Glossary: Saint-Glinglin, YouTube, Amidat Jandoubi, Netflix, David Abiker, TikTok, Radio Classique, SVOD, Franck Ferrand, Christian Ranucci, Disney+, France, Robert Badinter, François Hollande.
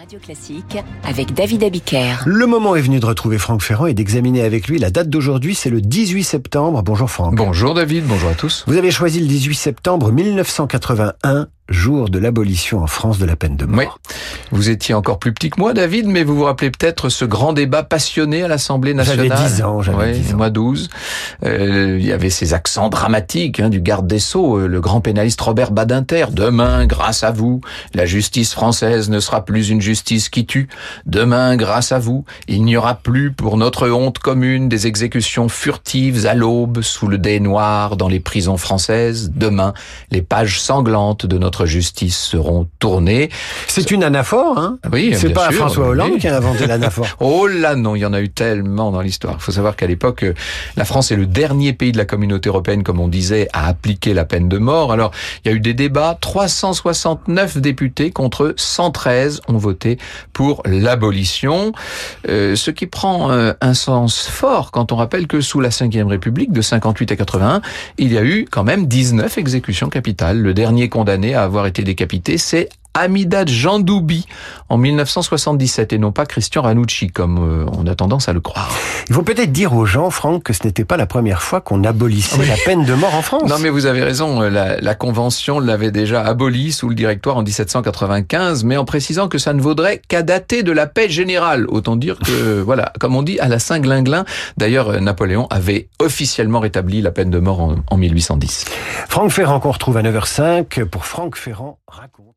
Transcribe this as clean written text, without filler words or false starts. Radio Classique avec David Abiker. Le moment est venu de retrouver Franck Ferrand et d'examiner avec lui la date d'aujourd'hui, c'est le 18 septembre. Bonjour Franck. Bonjour David, bonjour à tous. Vous avez choisi le 18 septembre 1981, jour de l'abolition en France de la peine de mort. Oui. Vous étiez encore plus petit que moi David, mais vous vous rappelez peut-être ce grand débat passionné à l'Assemblée nationale. J'avais 10 ans, moi 12. Il y avait ces accents dramatiques du garde des Sceaux, le grand pénaliste Robert Badinter. Demain, grâce à vous, la justice française ne sera plus une justice qui tue. Demain, grâce à vous, il n'y aura plus pour notre honte commune des exécutions furtives à l'aube sous le dais noir dans les prisons françaises. Demain, les pages sanglantes de notre justice seront tournées. C'est une anaphore, hein ? Oui, c'est pas sûr, François Hollande qui a inventé l'anaphore. Oh là non, il y en a eu tellement dans l'histoire. Il faut savoir qu'à l'époque, la France est le dernier pays de la communauté européenne, comme on disait, à appliquer la peine de mort. Alors, il y a eu des débats. 369 députés contre 113 ont voté pour l'abolition. Ce qui prend un sens fort quand on rappelle que sous la 5e République, de 58 à 81, il y a eu quand même 19 exécutions capitales. Le dernier condamné à avoir été décapité, c'est Amidat Jandoubi en 1977 et non pas Christian Ranucci comme on a tendance à le croire. Il faut peut-être dire aux gens, Franck, que ce n'était pas la première fois qu'on abolissait la peine de mort en France. Non mais vous avez raison, la Convention l'avait déjà abolie sous le Directoire en 1795, mais en précisant que ça ne vaudrait qu'à dater de la paix générale. Autant dire que, voilà, comme on dit, à la Saint-Glinglin. D'ailleurs, Napoléon avait officiellement rétabli la peine de mort en 1810. Franck Ferrand qu'on retrouve à 9h05 pour Franck Ferrand raconte.